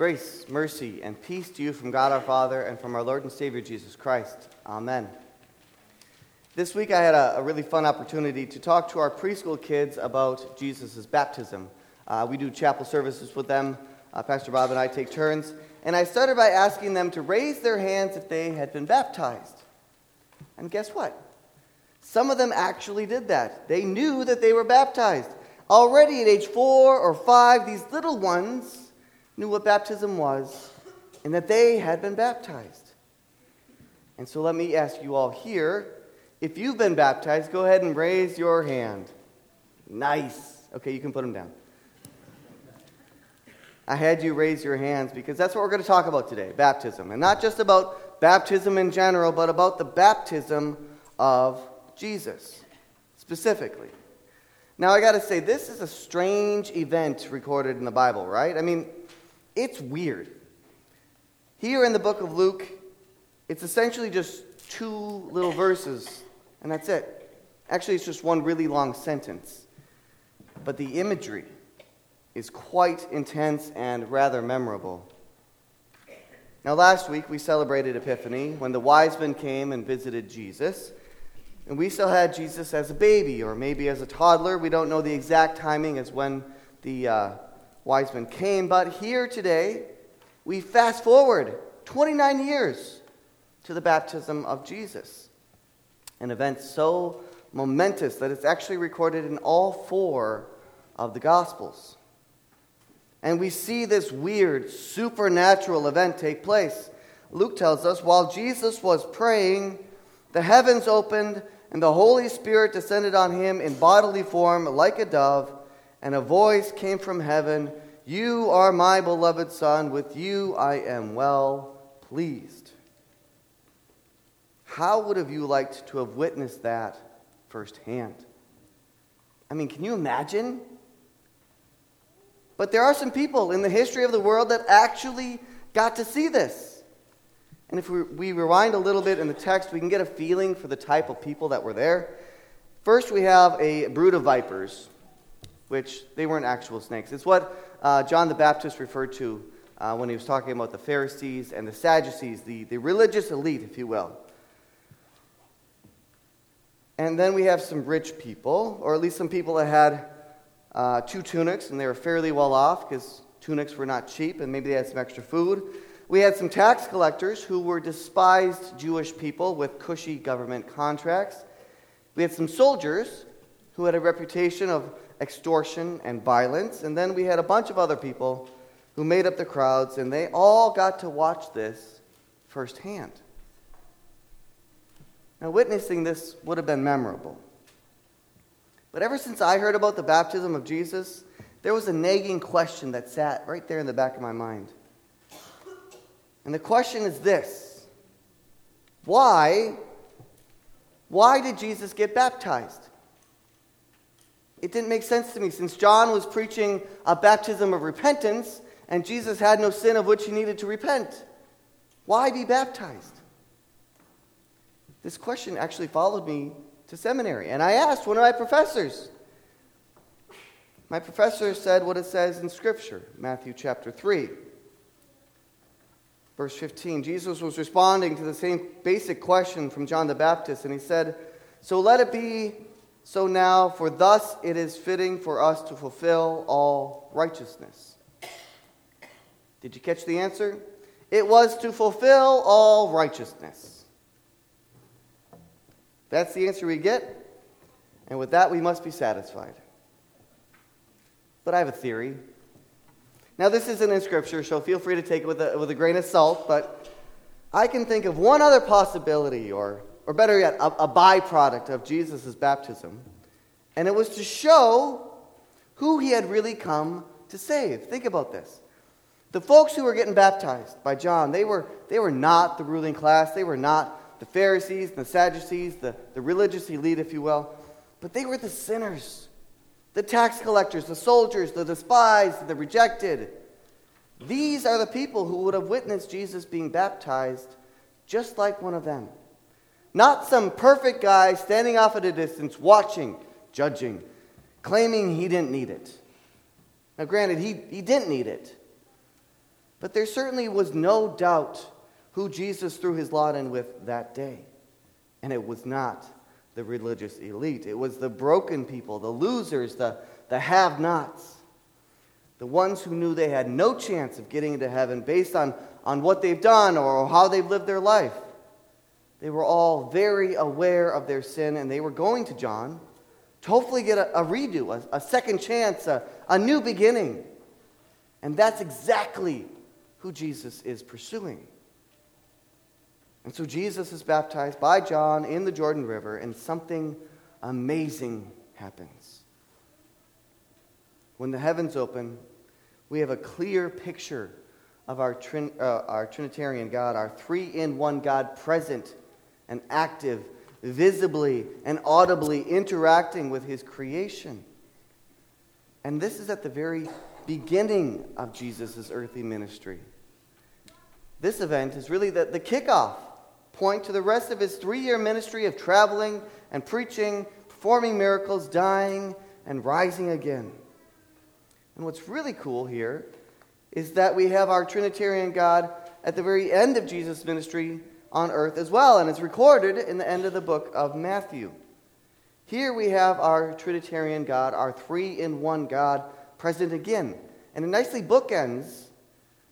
Grace, mercy, and peace to you from God our Father and from our Lord and Savior Jesus Christ. Amen. This week I had a really fun opportunity to talk to our preschool kids about Jesus' baptism. We do chapel services with them. Pastor Bob and I take turns. And I started by asking them to raise their hands if they had been baptized. And guess what? Some of them actually did that. They knew that they were baptized. Already at age 4 or 5, these little ones knew what baptism was, and that they had been baptized. And so let me ask you all here, if you've been baptized, go ahead and raise your hand. Nice. Okay, you can put them down. I had you raise your hands because that's what we're going to talk about today, baptism. And not just about baptism in general, but about the baptism of Jesus, specifically. Now, I got to say, this is a strange event recorded in the Bible, right? I mean, it's weird. Here in the book of Luke, it's essentially just 2 little verses, and that's it. Actually, it's just one really long sentence. But the imagery is quite intense and rather memorable. Now, last week, we celebrated Epiphany when the wise men came and visited Jesus. And we still had Jesus as a baby or maybe as a toddler. We don't know the exact timing as when the wise men came, but here today, we fast forward 29 years to the baptism of Jesus, an event so momentous that it's actually recorded in all 4 of the Gospels. And we see this weird, supernatural event take place. Luke tells us, while Jesus was praying, the heavens opened, and the Holy Spirit descended on him in bodily form like a dove, and a voice came from heaven, "You are my beloved Son, with you I am well pleased." How would have you liked to have witnessed that firsthand? I mean, can you imagine? But there are some people in the history of the world that actually got to see this. And if we rewind a little bit in the text, we can get a feeling for the type of people that were there. First, we have a brood of vipers, which they weren't actual snakes. It's what John the Baptist referred to when he was talking about the Pharisees and the Sadducees, the religious elite, if you will. And then we have some rich people, or at least some people that had 2 tunics, and they were fairly well off because tunics were not cheap, and maybe they had some extra food. We had some tax collectors who were despised Jewish people with cushy government contracts. We had some soldiers who had a reputation of extortion and violence, and then we had a bunch of other people who made up the crowds, and they all got to watch this firsthand. Now, witnessing this would have been memorable. But ever since I heard about the baptism of Jesus, there was a nagging question that sat right there in the back of my mind. And the question is this: Why did Jesus get baptized? It didn't make sense to me, since John was preaching a baptism of repentance, and Jesus had no sin of which he needed to repent. Why be baptized? This question actually followed me to seminary, and I asked one of my professors. My professor said what it says in Scripture, Matthew chapter 3, verse 15. Jesus was responding to the same basic question from John the Baptist, and he said, "So let it be so now, for thus it is fitting for us to fulfill all righteousness." Did you catch the answer? It was to fulfill all righteousness. That's the answer we get, and with that we must be satisfied. But I have a theory. Now, this isn't in Scripture, so feel free to take it with a grain of salt, but I can think of one other possibility, or better yet, a byproduct of Jesus' baptism. And it was to show who he had really come to save. Think about this. The folks who were getting baptized by John, they were not the ruling class. They were not the Pharisees, the Sadducees, the religious elite, if you will. But they were the sinners, the tax collectors, the soldiers, the despised, the rejected. These are the people who would have witnessed Jesus being baptized just like one of them. Not some perfect guy standing off at a distance, watching, judging, claiming he didn't need it. Now, granted, he didn't need it. But there certainly was no doubt who Jesus threw his lot in with that day. And it was not the religious elite. It was the broken people, the losers, the have-nots. The ones who knew they had no chance of getting into heaven based on what they've done or how they've lived their life. They were all very aware of their sin, and they were going to John to hopefully get a redo, a second chance, a new beginning. And that's exactly who Jesus is pursuing. And so Jesus is baptized by John in the Jordan River, and something amazing happens. When the heavens open, we have a clear picture of our Trinitarian God, our three-in-one God present and active, visibly and audibly interacting with his creation. And this is at the very beginning of Jesus' earthly ministry. This event is really the kickoff point to the rest of his three-year ministry of traveling and preaching, performing miracles, dying, and rising again. And what's really cool here is that we have our Trinitarian God at the very end of Jesus' ministry on earth as well, and it's recorded in the end of the book of Matthew. Here we have our Trinitarian God, our three-in-one God, present again, and it nicely bookends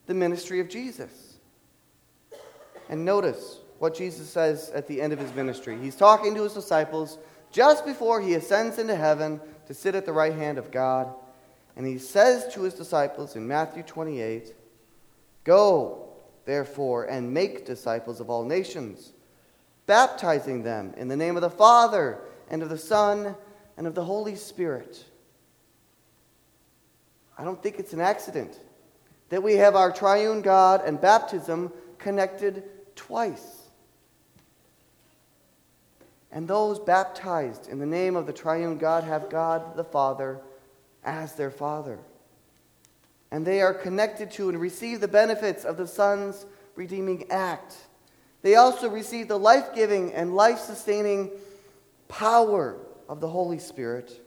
the ministry of Jesus. And notice what Jesus says at the end of his ministry. He's talking to his disciples just before he ascends into heaven to sit at the right hand of God. And he says to his disciples in Matthew 28, "Go, therefore, and make disciples of all nations, baptizing them in the name of the Father and of the Son and of the Holy Spirit." I don't think it's an accident that we have our triune God and baptism connected twice. And those baptized in the name of the triune God have God the Father as their Father. And they are connected to and receive the benefits of the Son's redeeming act. They also receive the life-giving and life-sustaining power of the Holy Spirit.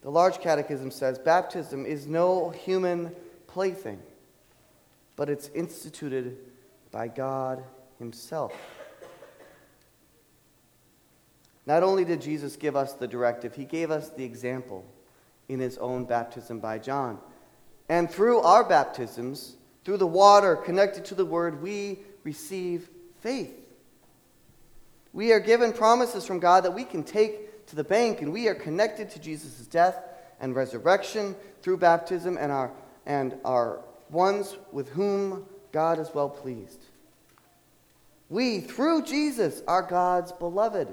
The Large Catechism says, "Baptism is no human plaything, but it's instituted by God himself." Not only did Jesus give us the directive, he gave us the example in his own baptism by John. And through our baptisms, through the water connected to the word, we receive faith. We are given promises from God that we can take to the bank, and we are connected to Jesus' death and resurrection through baptism and our ones with whom God is well pleased. We, through Jesus, are God's beloved,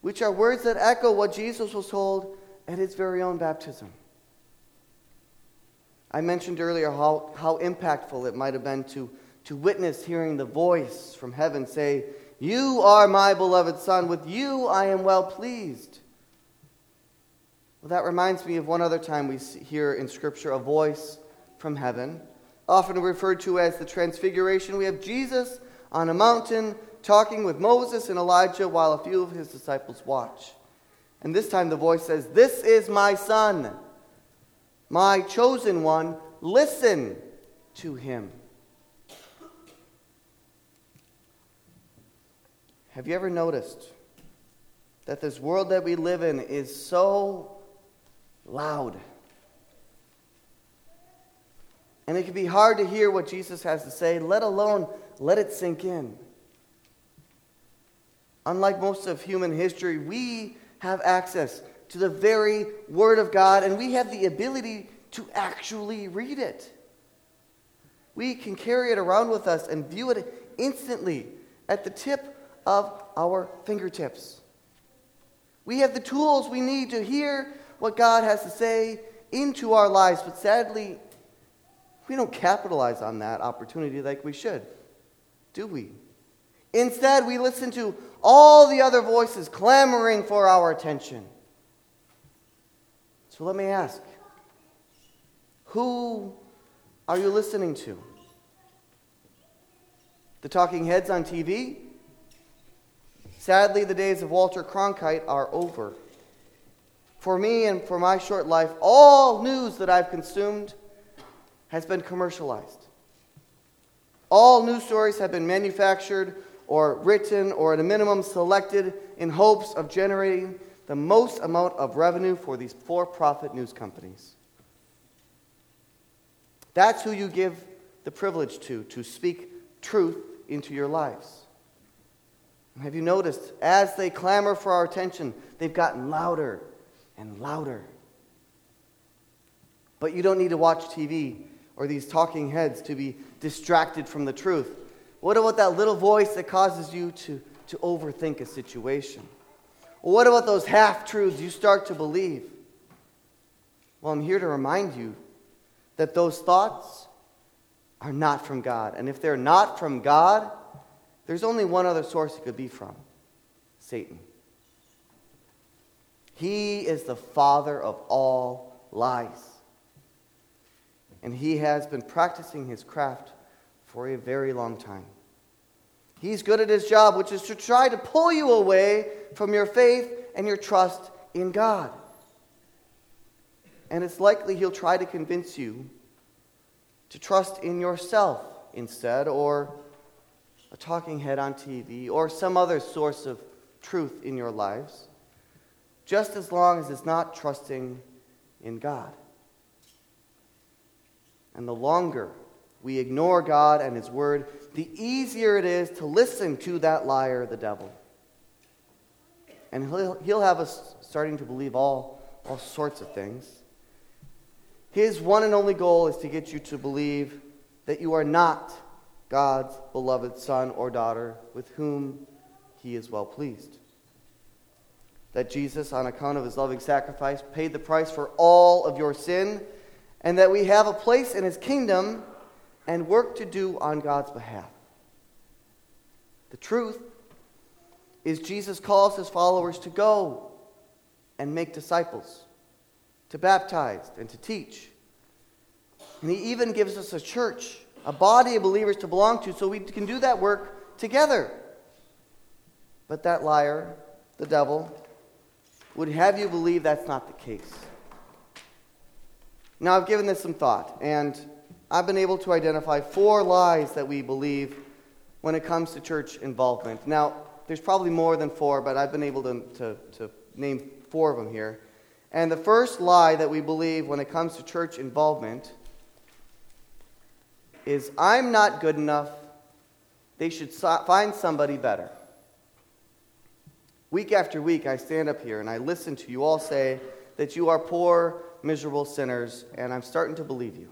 which are words that echo what Jesus was told at his very own baptism. I mentioned earlier how impactful it might have been to witness hearing the voice from heaven say, "You are my beloved Son, with you I am well pleased." Well, that reminds me of one other time we hear in Scripture a voice from heaven, often referred to as the Transfiguration. We have Jesus on a mountain talking with Moses and Elijah while a few of his disciples watch. And this time the voice says, "This is my Son, my chosen one. Listen to him." Have you ever noticed that this world that we live in is so loud? And it can be hard to hear what Jesus has to say, let alone let it sink in. Unlike most of human history, we have access to the very Word of God, and we have the ability to actually read it. We can carry it around with us and view it instantly at the tip of our fingertips. We have the tools we need to hear what God has to say into our lives, but sadly, we don't capitalize on that opportunity like we should, do we? Instead, we listen to all the other voices clamoring for our attention. So let me ask, who are you listening to? The talking heads on TV? Sadly, the days of Walter Cronkite are over. For me and for my short life, all news that I've consumed has been commercialized. All news stories have been manufactured or written or at a minimum selected in hopes of generating the most amount of revenue for these for-profit news companies. That's who you give the privilege to speak truth into your lives. And have you noticed, as they clamor for our attention, they've gotten louder and louder. But you don't need to watch TV or these talking heads to be distracted from the truth. What about that little voice that causes you to overthink a situation? Or what about those half-truths you start to believe? Well, I'm here to remind you that those thoughts are not from God. And if they're not from God, there's only one other source it could be from: Satan. He is the father of all lies. And he has been practicing his craft for a very long time. He's good at his job, which is to try to pull you away from your faith and your trust in God. And it's likely he'll try to convince you to trust in yourself instead, or a talking head on TV, or some other source of truth in your lives, just as long as it's not trusting in God. And the longer we ignore God and his word, the easier it is to listen to that liar, the devil. And he'll have us starting to believe all sorts of things. His one and only goal is to get you to believe that you are not God's beloved son or daughter with whom he is well pleased. That Jesus, on account of his loving sacrifice, paid the price for all of your sin, and that we have a place in his kingdom and work to do on God's behalf. The truth is Jesus calls his followers to go and make disciples, to baptize and to teach. And he even gives us a church, a body of believers to belong to, so we can do that work together. But that liar, the devil, would have you believe that's not the case. Now, I've given this some thought, and I've been able to identify 4 lies that we believe when it comes to church involvement. Now, there's probably more than 4, but I've been able to name 4 of them here. And the first lie that we believe when it comes to church involvement is, I'm not good enough. They should find somebody better. Week after week, I stand up here and I listen to you all say that you are poor, miserable sinners, and I'm starting to believe you.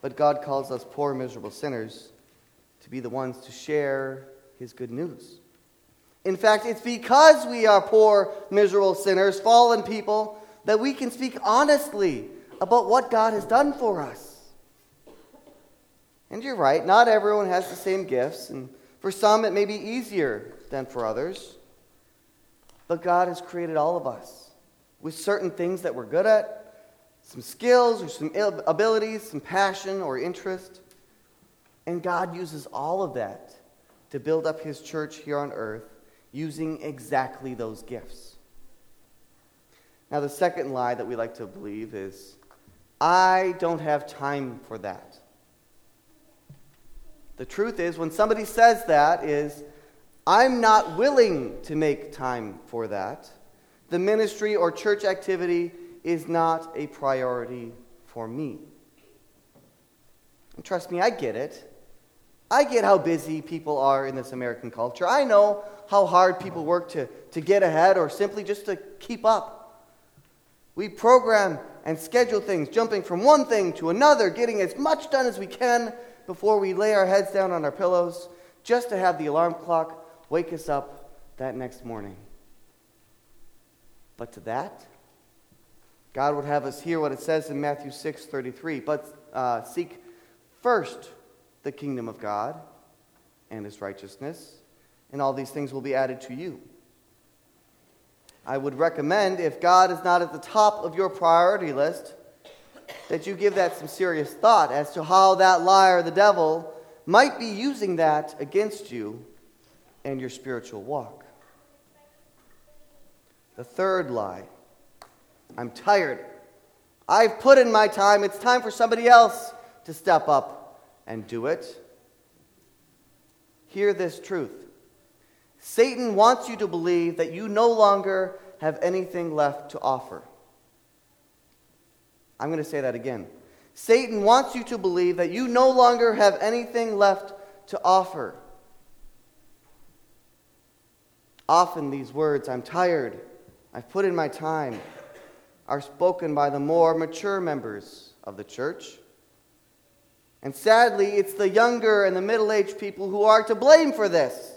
But God calls us poor, miserable sinners to be the ones to share his good news. In fact, it's because we are poor, miserable sinners, fallen people, that we can speak honestly about what God has done for us. And you're right, not everyone has the same gifts, and for some it may be easier than for others. But God has created all of us with certain things that we're good at, some skills or some abilities, some passion or interest. And God uses all of that to build up his church here on earth, using exactly those gifts. Now, the second lie that we like to believe is, I don't have time for that. The truth is, when somebody says that, is, I'm not willing to make time for that. The ministry or church activity is not a priority for me. And trust me, I get it. I get how busy people are in this American culture. I know how hard people work to get ahead or simply just to keep up. We program and schedule things, jumping from one thing to another, getting as much done as we can before we lay our heads down on our pillows, just to have the alarm clock wake us up that next morning. But to that, God would have us hear what it says in Matthew 6:33, but seek first the kingdom of God and his righteousness, and all these things will be added to you. I would recommend, if God is not at the top of your priority list, that you give that some serious thought as to how that liar, the devil, might be using that against you and your spiritual walk. The third lie, I'm tired I've put in my time. It's time for somebody else to step up and do it. Hear this truth. Satan wants you to believe that you no longer have anything left to offer. I'm going to say that again. Satan wants you to believe that you no longer have anything left to offer. Often these words, I'm tired, I've put in my time, are spoken by the more mature members of the church. And sadly, it's the younger and the middle-aged people who are to blame for this.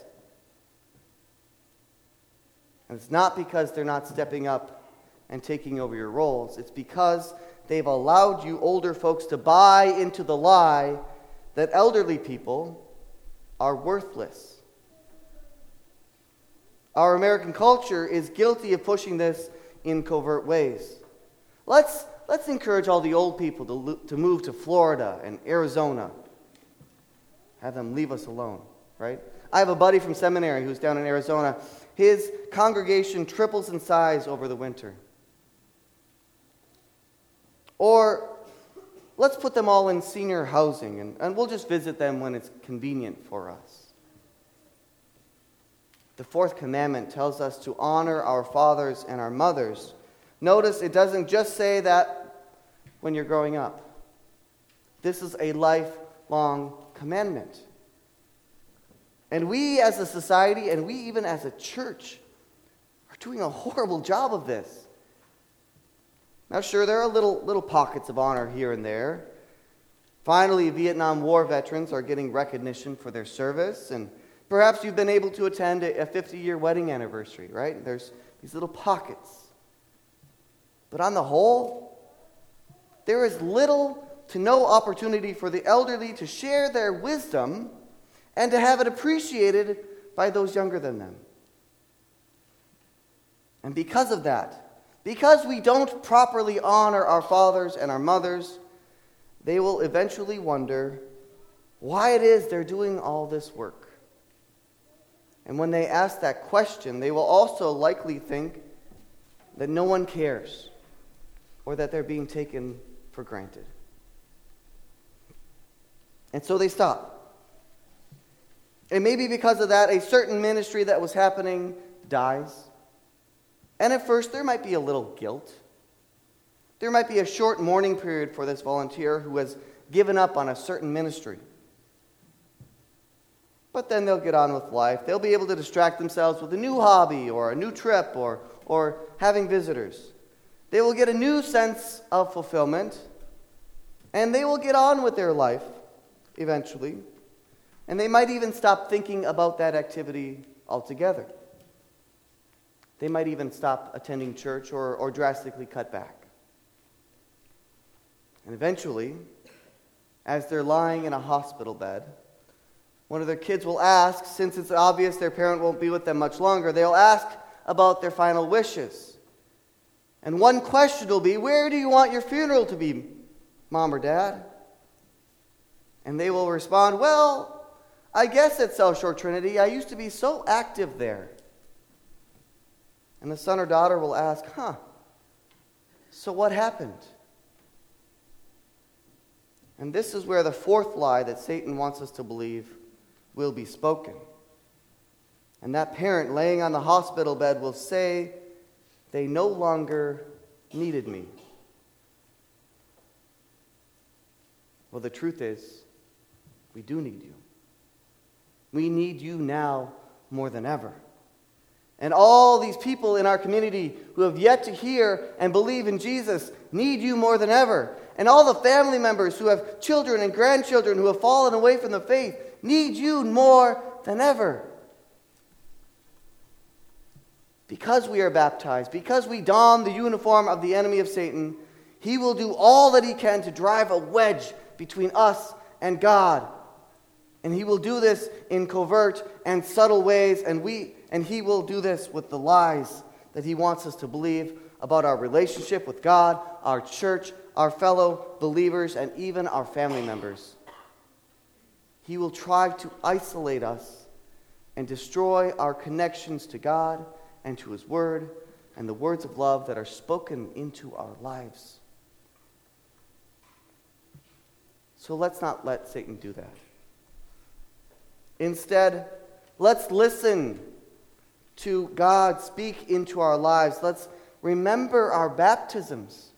And it's not because they're not stepping up and taking over your roles. It's because they've allowed you older folks to buy into the lie that elderly people are worthless. Our American culture is guilty of pushing this in covert ways. Let's encourage all the old people to move to Florida and Arizona. Have them leave us alone, right? I have a buddy from seminary who's down in Arizona. His congregation triples in size over the winter. Or let's put them all in senior housing, and we'll just visit them when it's convenient for us. The fourth commandment tells us to honor our fathers and our mothers. Notice it doesn't just say that when you're growing up. This is a lifelong commandment. And we as a society, and we even as a church, are doing a horrible job of this. Now, sure, there are little pockets of honor here and there. Finally, Vietnam War veterans are getting recognition for their service, and perhaps you've been able to attend a 50-year wedding anniversary, right? There's these little pockets. But on the whole, there is little to no opportunity for the elderly to share their wisdom and to have it appreciated by those younger than them. And because of that, because we don't properly honor our fathers and our mothers, they will eventually wonder why it is they're doing all this work. And when they ask that question, they will also likely think that no one cares or that they're being taken for granted. And so they stop. And maybe because of that, a certain ministry that was happening dies. And at first, there might be a little guilt. There might be a short mourning period for this volunteer who has given up on a certain ministry. But then they'll get on with life. They'll be able to distract themselves with a new hobby or a new trip or having visitors. They will get a new sense of fulfillment, and they will get on with their life eventually. And they might even stop thinking about that activity altogether. They might even stop attending church or drastically cut back. And eventually, as they're lying in a hospital bed, one of their kids will ask, since it's obvious their parent won't be with them much longer, they'll ask about their final wishes. And one question will be, where do you want your funeral to be, Mom or Dad? And they will respond, well, I guess at South Shore Trinity, I used to be so active there. And the son or daughter will ask, so what happened? And this is where the fourth lie that Satan wants us to believe will be spoken. And that parent laying on the hospital bed will say, they no longer needed me. Well, the truth is, we do need you. We need you now more than ever. And all these people in our community who have yet to hear and believe in Jesus need you more than ever. And all the family members who have children and grandchildren who have fallen away from the faith need you more than ever. Because we are baptized, because we don the uniform of the enemy of Satan, he will do all that he can to drive a wedge between us and God. And he will do this in covert and subtle ways, and he will do this with the lies that he wants us to believe about our relationship with God, our church, our fellow believers, and even our family members. He will try to isolate us and destroy our connections to God and to His Word and the words of love that are spoken into our lives. So let's not let Satan do that. Instead, let's listen to God speak into our lives. Let's remember our baptisms.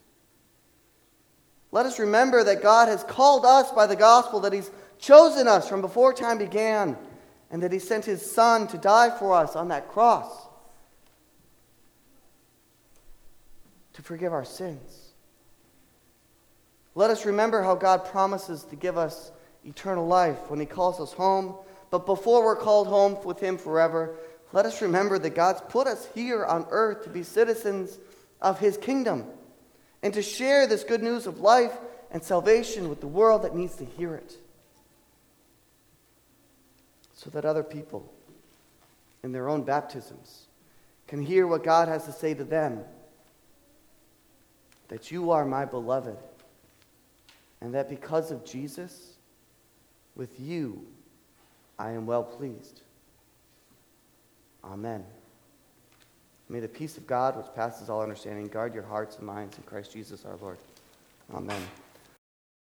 Let us remember that God has called us by the gospel, that He's chosen us from before time began, and that He sent His Son to die for us on that cross to forgive our sins. Let us remember how God promises to give us eternal life when He calls us home. But before we're called home with Him forever, let us remember that God's put us here on earth to be citizens of His kingdom and to share this good news of life and salvation with the world that needs to hear it, so that other people in their own baptisms can hear what God has to say to them, that you are my beloved, and that because of Jesus, with you I am well pleased. Amen. May the peace of God, which passes all understanding, guard your hearts and minds in Christ Jesus our Lord. Amen.